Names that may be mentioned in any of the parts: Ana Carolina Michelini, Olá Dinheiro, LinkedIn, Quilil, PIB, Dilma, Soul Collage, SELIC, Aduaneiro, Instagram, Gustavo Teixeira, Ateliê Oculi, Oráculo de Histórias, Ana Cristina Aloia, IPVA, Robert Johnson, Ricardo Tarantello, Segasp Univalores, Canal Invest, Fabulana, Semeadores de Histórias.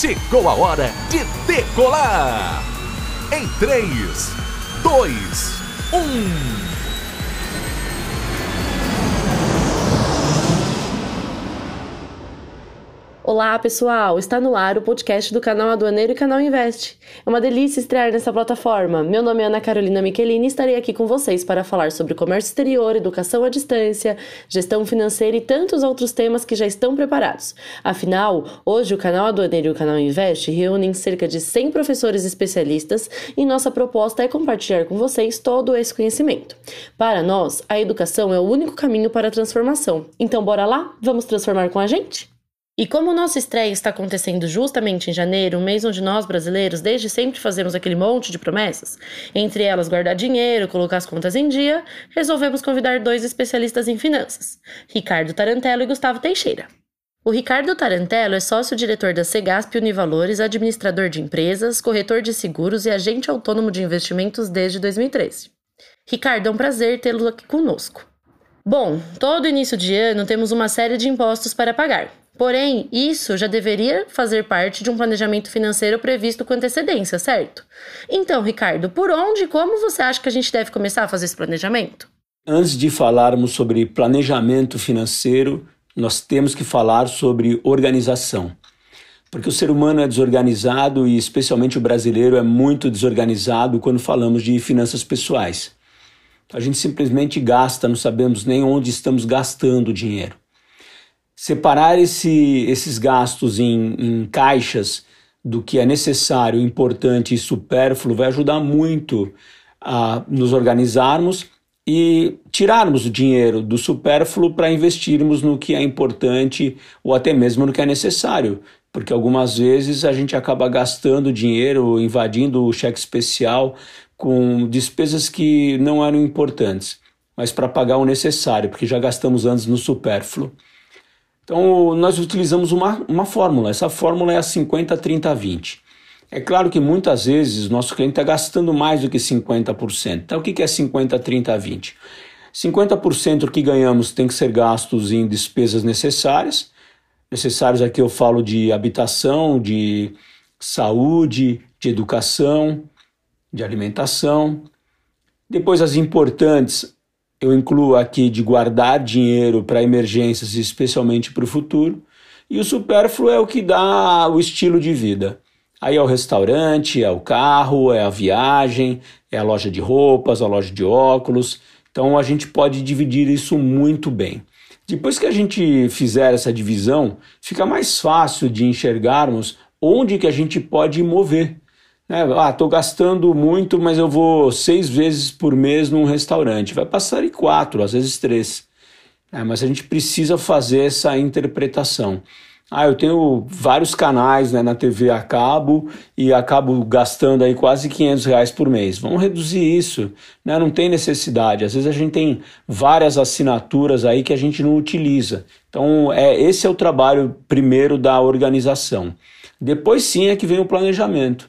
Chegou a hora de decolar! Em 3, 2, 1... Olá pessoal, está no ar o podcast do canal Aduaneiro e Canal Invest. É uma delícia estrear nessa plataforma. Meu nome é Ana Carolina Michelini e estarei aqui com vocês para falar sobre comércio exterior, educação à distância, gestão financeira e tantos outros temas que já estão preparados. Afinal, hoje o canal Aduaneiro e o canal Invest reúnem cerca de 100 professores especialistas e nossa proposta é compartilhar com vocês todo esse conhecimento. Para nós, a educação é o único caminho para a transformação. Então bora lá? Vamos transformar com a gente? E como nossa estreia está acontecendo justamente em janeiro, um mês onde nós brasileiros desde sempre fazemos aquele monte de promessas, entre elas guardar dinheiro, colocar as contas em dia, resolvemos convidar dois especialistas em finanças, Ricardo Tarantello e Gustavo Teixeira. O Ricardo Tarantello é sócio-diretor da Segasp Univalores, administrador de empresas, corretor de seguros e agente autônomo de investimentos desde 2013. Ricardo, é um prazer tê-lo aqui conosco. Bom, todo início de ano temos uma série de impostos para pagar. Porém, isso já deveria fazer parte de um planejamento financeiro previsto com antecedência, certo? Então, Ricardo, por onde e como você acha que a gente deve começar a fazer esse planejamento? Antes de falarmos sobre planejamento financeiro, nós temos que falar sobre organização. Porque o ser humano é desorganizado e, especialmente, o brasileiro é muito desorganizado quando falamos de finanças pessoais. A gente simplesmente gasta, não sabemos nem onde estamos gastando o dinheiro. Separar esses gastos em caixas do que é necessário, importante e supérfluo vai ajudar muito a nos organizarmos e tirarmos o dinheiro do supérfluo para investirmos no que é importante ou até mesmo no que é necessário. Porque algumas vezes a gente acaba gastando dinheiro, invadindo o cheque especial com despesas que não eram importantes, mas para pagar o necessário, porque já gastamos antes no supérfluo. Então, nós utilizamos uma fórmula. Essa fórmula é a 50-30-20. É claro que muitas vezes o nosso cliente está gastando mais do que 50%. Então, o que é 50-30-20? 50% que ganhamos tem que ser gastos em despesas necessárias. Necessários aqui eu falo de habitação, de saúde, de educação, de alimentação. Depois, as importantes... Eu incluo aqui de guardar dinheiro para emergências, especialmente para o futuro. E o supérfluo é o que dá o estilo de vida. Aí é o restaurante, é o carro, é a viagem, é a loja de roupas, a loja de óculos. Então a gente pode dividir isso muito bem. Depois que a gente fizer essa divisão, fica mais fácil de enxergarmos onde que a gente pode mover. Estou gastando muito, mas eu vou 6 vezes por mês num restaurante. Vai passar em 4, às vezes 3. Mas a gente precisa fazer essa interpretação. Eu tenho vários canais na TV a cabo e acabo gastando aí quase R$500 por mês. Vamos reduzir isso, não tem necessidade. Às vezes a gente tem várias assinaturas aí que a gente não utiliza. Então esse é o trabalho primeiro da organização. Depois sim é que vem o planejamento.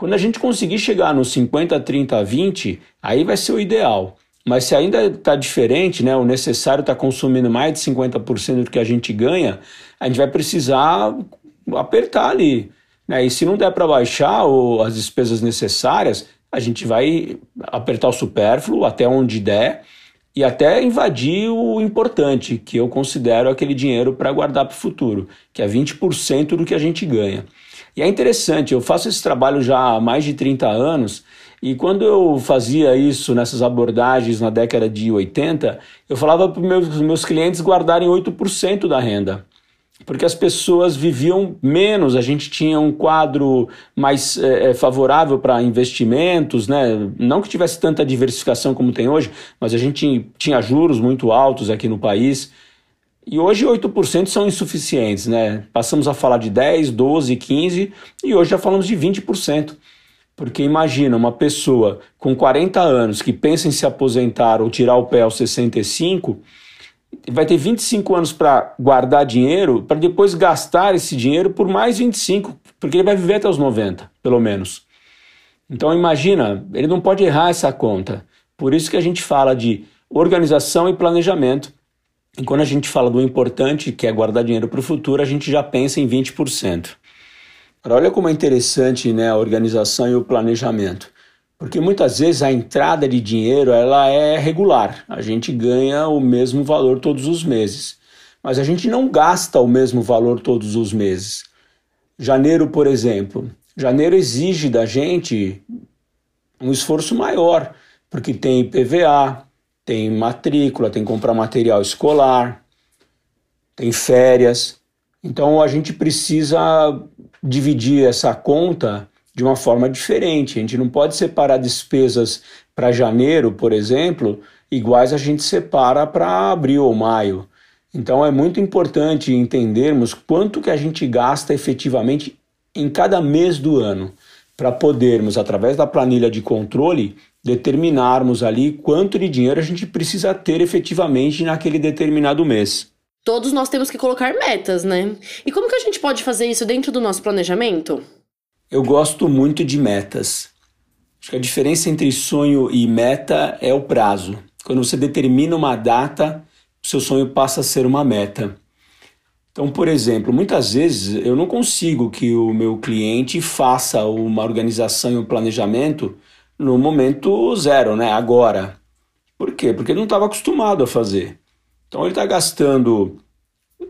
Quando a gente conseguir chegar no 50, 30, 20, aí vai ser o ideal. Mas se ainda está diferente, o necessário está consumindo mais de 50% do que a gente ganha, a gente vai precisar apertar ali. E se não der para baixar as despesas necessárias, a gente vai apertar o supérfluo até onde der e até invadir o importante, que eu considero aquele dinheiro para guardar para o futuro, que é 20% do que a gente ganha. E é interessante, eu faço esse trabalho já há mais de 30 anos e quando eu fazia isso nessas abordagens na década de 80, eu falava para os meus clientes guardarem 8% da renda, porque as pessoas viviam menos, a gente tinha um quadro mais favorável para investimentos, não que tivesse tanta diversificação como tem hoje, mas a gente tinha juros muito altos aqui no país. E hoje 8% são insuficientes, Passamos a falar de 10, 12, 15 e hoje já falamos de 20%. Porque imagina uma pessoa com 40 anos que pensa em se aposentar ou tirar o pé aos 65, vai ter 25 anos para guardar dinheiro, para depois gastar esse dinheiro por mais 25, porque ele vai viver até os 90, pelo menos. Então imagina, ele não pode errar essa conta. Por isso que a gente fala de organização e planejamento. E quando a gente fala do importante, que é guardar dinheiro para o futuro, a gente já pensa em 20%. Olha como é interessante, né, a organização e o planejamento. Porque muitas vezes a entrada de dinheiro ela é regular. A gente ganha o mesmo valor todos os meses. Mas a gente não gasta o mesmo valor todos os meses. Janeiro, por exemplo. Janeiro exige da gente um esforço maior. Porque tem IPVA, tem matrícula, tem que comprar material escolar, tem férias. Então a gente precisa dividir essa conta de uma forma diferente. A gente não pode separar despesas para janeiro, por exemplo, iguais a gente separa para abril ou maio. Então é muito importante entendermos quanto que a gente gasta efetivamente em cada mês do ano, para podermos, através da planilha de controle, determinarmos ali quanto de dinheiro a gente precisa ter efetivamente naquele determinado mês. Todos nós temos que colocar metas, né? E como que a gente pode fazer isso dentro do nosso planejamento? Eu gosto muito de metas. Acho que a diferença entre sonho e meta é o prazo. Quando você determina uma data, o seu sonho passa a ser uma meta. Então, por exemplo, muitas vezes eu não consigo que o meu cliente faça uma organização e um planejamento no momento zero, né? Agora. Por quê? Porque ele não estava acostumado a fazer. Então ele está gastando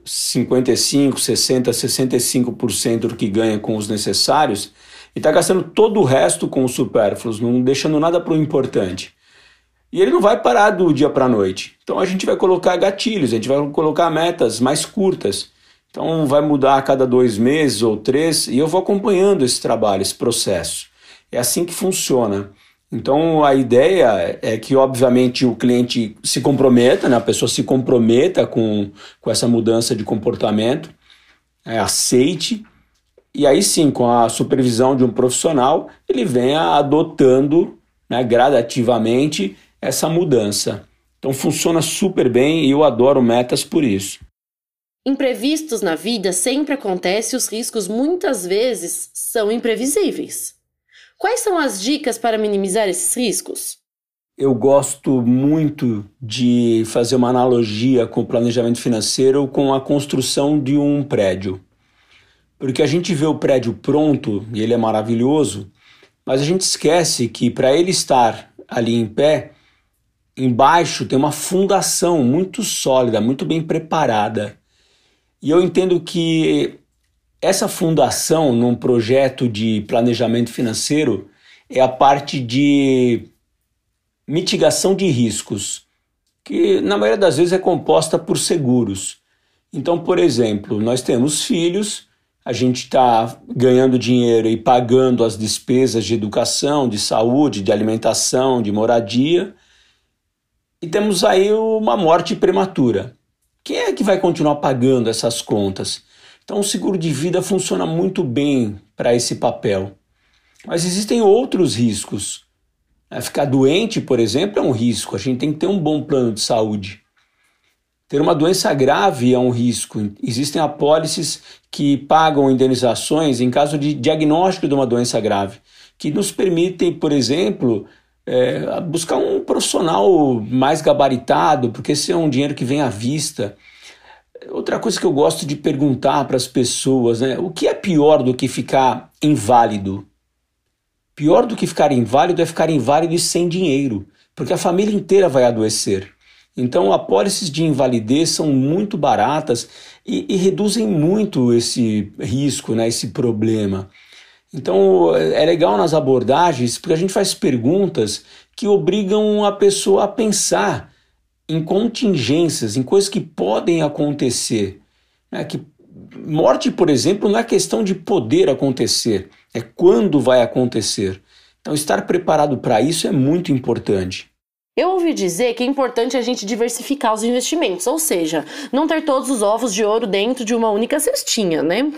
55%, 60%, 65% do que ganha com os necessários e está gastando todo o resto com os supérfluos, não deixando nada para o importante. E ele não vai parar do dia para a noite. Então a gente vai colocar gatilhos, a gente vai colocar metas mais curtas. Então vai mudar a cada 2 meses ou 3 e eu vou acompanhando esse trabalho, esse processo. É assim que funciona. Então a ideia é que obviamente o cliente se comprometa, né? A pessoa se comprometa com essa mudança de comportamento, aceite, e aí sim, com a supervisão de um profissional, ele venha adotando, né, gradativamente essa mudança. Então funciona super bem e eu adoro metas por isso. Imprevistos na vida sempre acontecem, os riscos muitas vezes são imprevisíveis. Quais são as dicas para minimizar esses riscos? Eu gosto muito de fazer uma analogia com o planejamento financeiro com a construção de um prédio. Porque a gente vê o prédio pronto, e ele é maravilhoso, mas a gente esquece que para ele estar ali em pé, embaixo tem uma fundação muito sólida, muito bem preparada. E eu entendo que essa fundação, num projeto de planejamento financeiro, é a parte de mitigação de riscos, que na maioria das vezes é composta por seguros. Então, por exemplo, nós temos filhos, a gente está ganhando dinheiro e pagando as despesas de educação, de saúde, de alimentação, de moradia, e temos aí uma morte prematura. Quem é que vai continuar pagando essas contas? Então o seguro de vida funciona muito bem para esse papel. Mas existem outros riscos. Ficar doente, por exemplo, é um risco. A gente tem que ter um bom plano de saúde. Ter uma doença grave é um risco. Existem apólices que pagam indenizações em caso de diagnóstico de uma doença grave, que nos permitem, por exemplo, buscar um profissional mais gabaritado, porque esse é um dinheiro que vem à vista. Outra coisa que eu gosto de perguntar para as pessoas, né? O que é pior do que ficar inválido? Pior do que ficar inválido e sem dinheiro, porque a família inteira vai adoecer. Então, apólices de invalidez são muito baratas e reduzem muito esse risco, né? Esse problema. Então, é legal nas abordagens, porque a gente faz perguntas que obrigam a pessoa a pensar em contingências, em coisas que podem acontecer. Né? Que morte, por exemplo, não é questão de poder acontecer, é quando vai acontecer. Então, estar preparado para isso é muito importante. Eu ouvi dizer que é importante a gente diversificar os investimentos, ou seja, não ter todos os ovos de ouro dentro de uma única cestinha, né?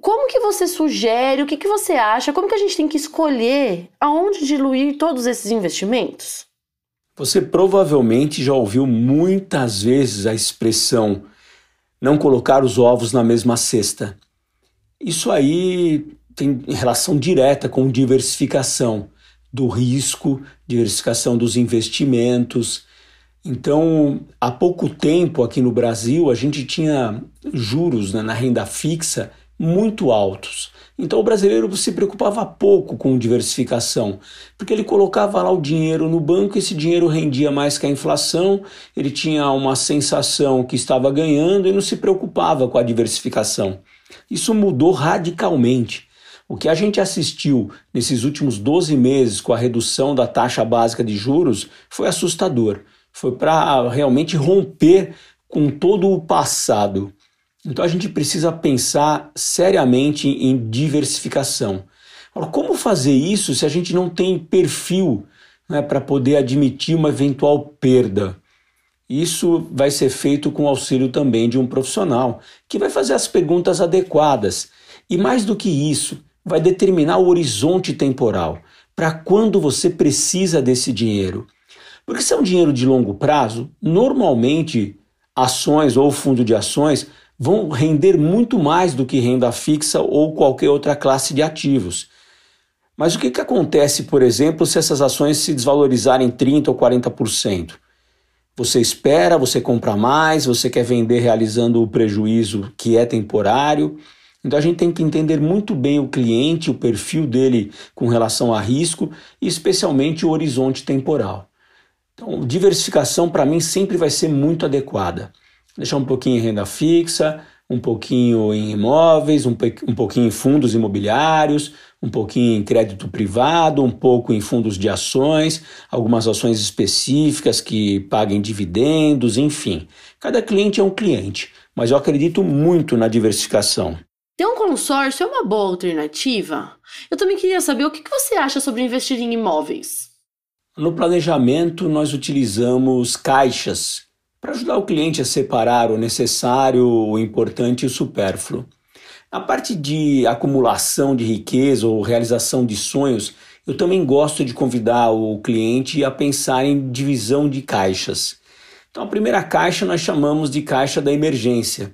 Como que você sugere, o que que você acha, como que a gente tem que escolher aonde diluir todos esses investimentos? Você provavelmente já ouviu muitas vezes a expressão não colocar os ovos na mesma cesta. Isso aí tem relação direta com diversificação do risco, diversificação dos investimentos. Então, há pouco tempo aqui no Brasil, a gente tinha juros, né, na renda fixa muito altos. Então o brasileiro se preocupava pouco com diversificação, porque ele colocava lá o dinheiro no banco e esse dinheiro rendia mais que a inflação, ele tinha uma sensação que estava ganhando e não se preocupava com a diversificação. Isso mudou radicalmente. O que a gente assistiu nesses últimos 12 meses com a redução da taxa básica de juros foi assustador, foi para realmente romper com todo o passado. Então a gente precisa pensar seriamente em diversificação. Como fazer isso se a gente não tem perfil, né, para poder admitir uma eventual perda? Isso vai ser feito com o auxílio também de um profissional, que vai fazer as perguntas adequadas. E mais do que isso, vai determinar o horizonte temporal, para quando você precisa desse dinheiro. Porque se é um dinheiro de longo prazo, normalmente ações ou fundo de ações vão render muito mais do que renda fixa ou qualquer outra classe de ativos. Mas o que acontece, por exemplo, se essas ações se desvalorizarem 30% ou 40%? Você espera, você compra mais, você quer vender realizando o prejuízo que é temporário. Então a gente tem que entender muito bem o cliente, o perfil dele com relação a risco e especialmente o horizonte temporal. Então diversificação para mim sempre vai ser muito adequada. Deixar um pouquinho em renda fixa, um pouquinho em imóveis, um pouquinho em fundos imobiliários, um pouquinho em crédito privado, um pouco em fundos de ações, algumas ações específicas que paguem dividendos, enfim. Cada cliente é um cliente, mas eu acredito muito na diversificação. Ter um consórcio é uma boa alternativa? Eu também queria saber o que você acha sobre investir em imóveis. No planejamento, nós utilizamos caixas para ajudar o cliente a separar o necessário, o importante e o supérfluo. Na parte de acumulação de riqueza ou realização de sonhos, eu também gosto de convidar o cliente a pensar em divisão de caixas. Então, a primeira caixa nós chamamos de caixa da emergência.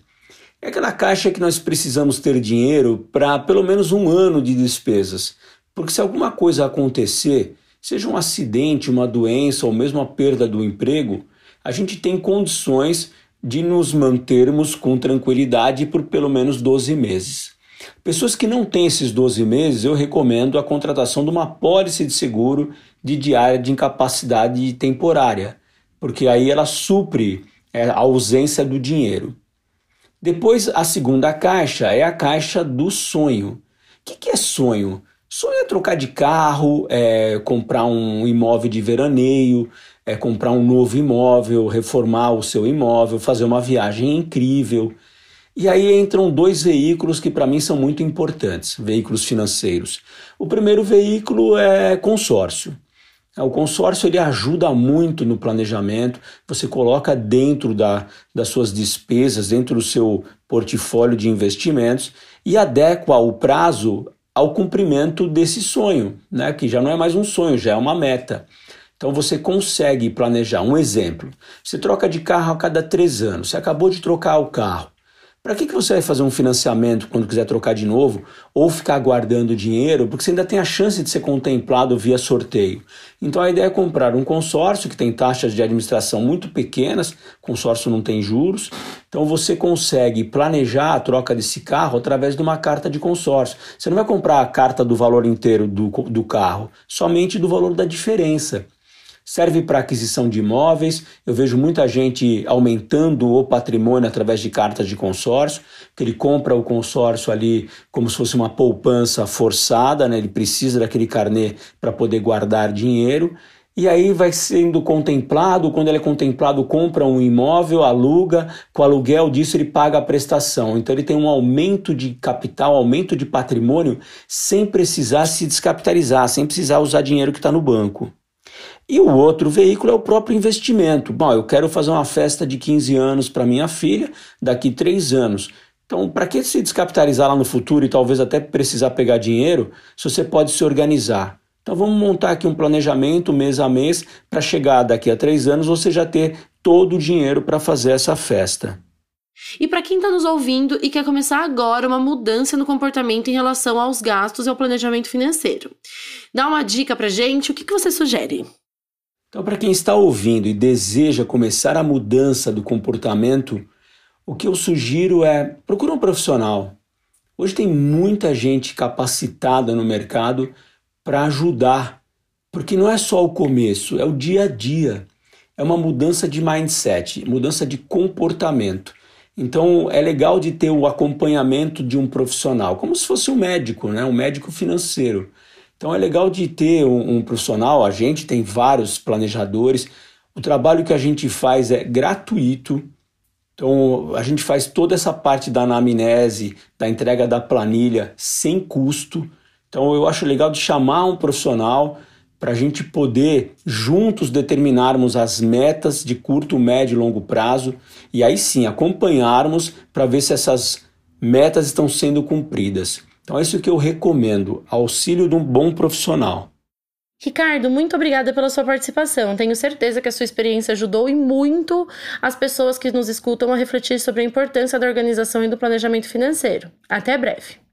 É aquela caixa que nós precisamos ter dinheiro para pelo menos um ano de despesas, porque se alguma coisa acontecer, seja um acidente, uma doença ou mesmo a perda do emprego, a gente tem condições de nos mantermos com tranquilidade por pelo menos 12 meses. Pessoas que não têm esses 12 meses, eu recomendo a contratação de uma apólice de seguro de diária de incapacidade temporária, porque aí ela supre a ausência do dinheiro. Depois, a segunda caixa é a caixa do sonho. O que é sonho? Sonho é trocar de carro, é comprar um imóvel de veraneio, é comprar um novo imóvel, reformar o seu imóvel, fazer uma viagem incrível. E aí entram dois veículos que para mim são muito importantes, veículos financeiros. O primeiro veículo é consórcio. O consórcio ele ajuda muito no planejamento, você coloca dentro das suas despesas, dentro do seu portfólio de investimentos e adequa o prazo ao cumprimento desse sonho, né? Que já não é mais um sonho, já é uma meta. Então você consegue planejar. Um exemplo, você troca de carro a cada 3 anos, você acabou de trocar o carro. Para que você vai fazer um financiamento quando quiser trocar de novo ou ficar guardando dinheiro? Porque você ainda tem a chance de ser contemplado via sorteio. Então a ideia é comprar um consórcio que tem taxas de administração muito pequenas, consórcio não tem juros. Então você consegue planejar a troca desse carro através de uma carta de consórcio. Você não vai comprar a carta do valor inteiro do carro, somente do valor da diferença. Serve para aquisição de imóveis, eu vejo muita gente aumentando o patrimônio através de cartas de consórcio, que ele compra o consórcio ali como se fosse uma poupança forçada, né? Ele precisa daquele carnê para poder guardar dinheiro, e aí vai sendo contemplado, quando ele é contemplado compra um imóvel, aluga, com o aluguel disso ele paga a prestação, então ele tem um aumento de capital, aumento de patrimônio, sem precisar se descapitalizar, sem precisar usar dinheiro que está no banco. E o outro veículo é o próprio investimento. Bom, eu quero fazer uma festa de 15 anos para minha filha daqui 3 anos. Então, para que se descapitalizar lá no futuro e talvez até precisar pegar dinheiro, se você pode se organizar? Então, vamos montar aqui um planejamento mês a mês para chegar daqui a 3 anos você já ter todo o dinheiro para fazer essa festa. E para quem está nos ouvindo e quer começar agora uma mudança no comportamento em relação aos gastos e ao planejamento financeiro, dá uma dica para gente, o que você sugere? Então, para quem está ouvindo e deseja começar a mudança do comportamento, o que eu sugiro é procura um profissional. Hoje tem muita gente capacitada no mercado para ajudar, porque não é só o começo, é o dia a dia. É uma mudança de mindset, mudança de comportamento. Então é legal de ter o acompanhamento de um profissional, como se fosse um médico, né? Um médico financeiro. Então é legal de ter um profissional, a gente tem vários planejadores, o trabalho que a gente faz é gratuito, então a gente faz toda essa parte da anamnese, da entrega da planilha sem custo. Então eu acho legal de chamar um profissional para a gente poder juntos determinarmos as metas de curto, médio e longo prazo e aí sim acompanharmos para ver se essas metas estão sendo cumpridas. Então é isso que eu recomendo, auxílio de um bom profissional. Ricardo, muito obrigada pela sua participação. Tenho certeza que a sua experiência ajudou e muito as pessoas que nos escutam a refletir sobre a importância da organização e do planejamento financeiro. Até breve.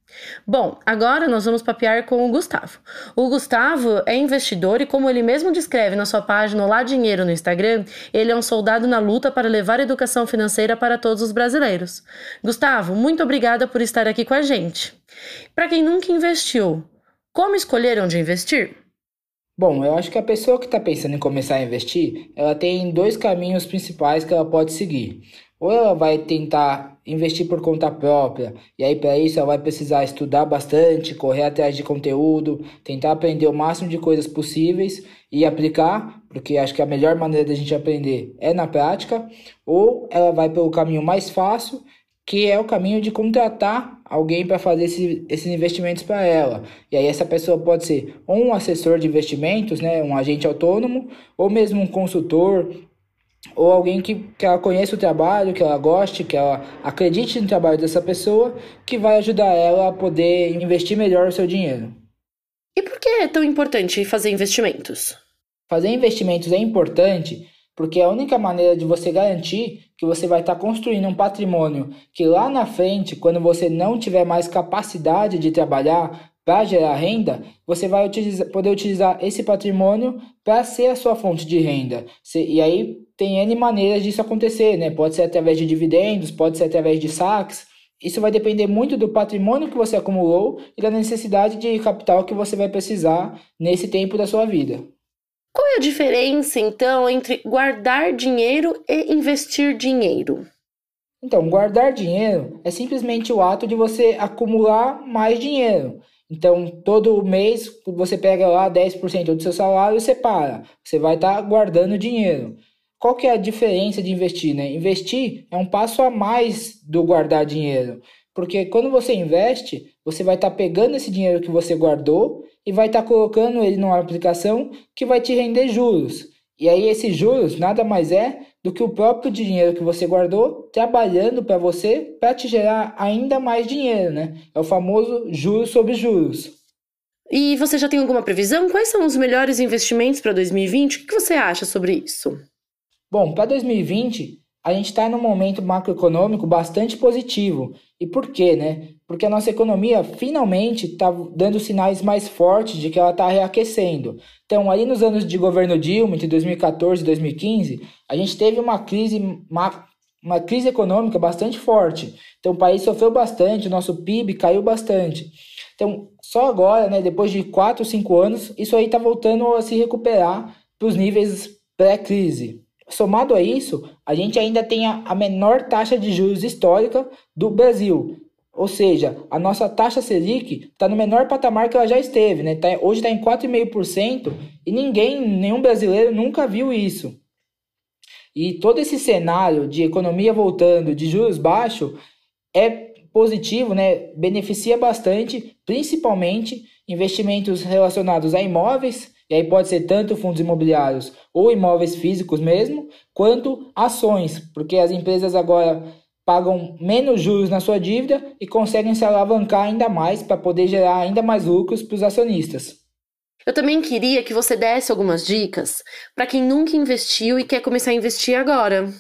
Bom, agora nós vamos papear com o Gustavo. O Gustavo é investidor e, como ele mesmo descreve na sua página Olá Dinheiro no Instagram, ele é um soldado na luta para levar a educação financeira para todos os brasileiros. Gustavo, muito obrigada por estar aqui com a gente. Para quem nunca investiu, como escolher onde investir? Bom, eu acho que a pessoa que está pensando em começar a investir, ela tem dois caminhos principais que ela pode seguir. Ou ela vai tentar investir por conta própria, e aí para isso ela vai precisar estudar bastante, correr atrás de conteúdo, tentar aprender o máximo de coisas possíveis e aplicar, porque acho que a melhor maneira da gente aprender é na prática. Ou ela vai pelo caminho mais fácil, que é o caminho de contratar alguém para fazer esses investimentos para ela. E aí essa pessoa pode ser um assessor de investimentos, né, um agente autônomo, ou mesmo um consultor, ou alguém que ela conheça o trabalho, que ela goste, que ela acredite no trabalho dessa pessoa, que vai ajudar ela a poder investir melhor o seu dinheiro. E por que é tão importante fazer investimentos? Fazer investimentos é importante porque é a única maneira de você garantir que você vai estar construindo um patrimônio que lá na frente, quando você não tiver mais capacidade de trabalhar para gerar renda, você vai poder utilizar esse patrimônio para ser a sua fonte de renda. E aí tem N maneiras disso acontecer, né? Pode ser através de dividendos, pode ser através de saques. Isso vai depender muito do patrimônio que você acumulou e da necessidade de capital que você vai precisar nesse tempo da sua vida. Qual é a diferença, então, entre guardar dinheiro e investir dinheiro? Então, guardar dinheiro é simplesmente o ato de você acumular mais dinheiro. Então, todo mês, você pega lá 10% do seu salário e separa. Você vai estar guardando dinheiro. Qual que é a diferença de investir, né? Investir é um passo a mais do guardar dinheiro. Porque quando você investe, você vai estar pegando esse dinheiro que você guardou e vai estar colocando ele numa aplicação que vai te render juros. E aí esses juros nada mais é do que o próprio dinheiro que você guardou trabalhando para você para te gerar ainda mais dinheiro, né? É o famoso juros sobre juros. E você já tem alguma previsão? Quais são os melhores investimentos para 2020? O que você acha sobre isso? Bom, para 2020... a gente está num momento macroeconômico bastante positivo. E por quê, né? Porque a nossa economia finalmente está dando sinais mais fortes de que ela está reaquecendo. Então, ali nos anos de governo Dilma, entre 2014 e 2015, a gente teve uma crise econômica bastante forte. Então, o país sofreu bastante, o nosso PIB caiu bastante. Então, só agora, né, depois de 4, 5 anos, isso aí está voltando a se recuperar para os níveis pré-crise. Somado a isso, a gente ainda tem a menor taxa de juros histórica do Brasil. Ou seja, a nossa taxa SELIC está no menor patamar que ela já esteve, né? Hoje está em 4,5% e nenhum brasileiro nunca viu isso. E todo esse cenário de economia voltando, de juros baixos, é positivo, né? Beneficia bastante, principalmente investimentos relacionados a imóveis. E aí pode ser tanto fundos imobiliários ou imóveis físicos mesmo, quanto ações, porque as empresas agora pagam menos juros na sua dívida e conseguem se alavancar ainda mais para poder gerar ainda mais lucros para os acionistas. Eu também queria que você desse algumas dicas para quem nunca investiu e quer começar a investir agora.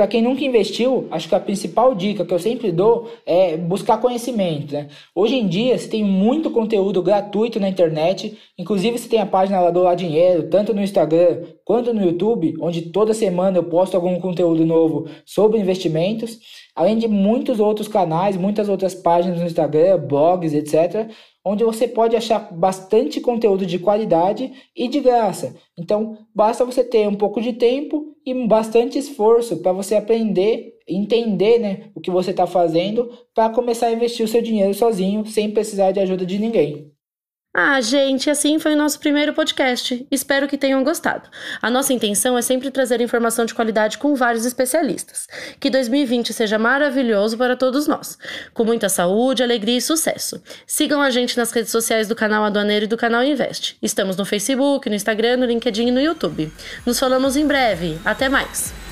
Para quem nunca investiu, acho que a principal dica que eu sempre dou é buscar conhecimento, né? Hoje em dia, você tem muito conteúdo gratuito na internet, inclusive você tem a página lá do Olá Dinheiro, tanto no Instagram quanto no YouTube, onde toda semana eu posto algum conteúdo novo sobre investimentos, além de muitos outros canais, muitas outras páginas no Instagram, blogs, etc., onde você pode achar bastante conteúdo de qualidade e de graça. Então, basta você ter um pouco de tempo e bastante esforço para você aprender, entender, né, o que você está fazendo para começar a investir o seu dinheiro sozinho, sem precisar de ajuda de ninguém. Ah, gente, assim foi o nosso primeiro podcast. Espero que tenham gostado. A nossa intenção é sempre trazer informação de qualidade com vários especialistas. Que 2020 seja maravilhoso para todos nós. Com muita saúde, alegria e sucesso. Sigam a gente nas redes sociais do canal Aduaneiro e do canal Invest. Estamos no Facebook, no Instagram, no LinkedIn e no YouTube. Nos falamos em breve. Até mais!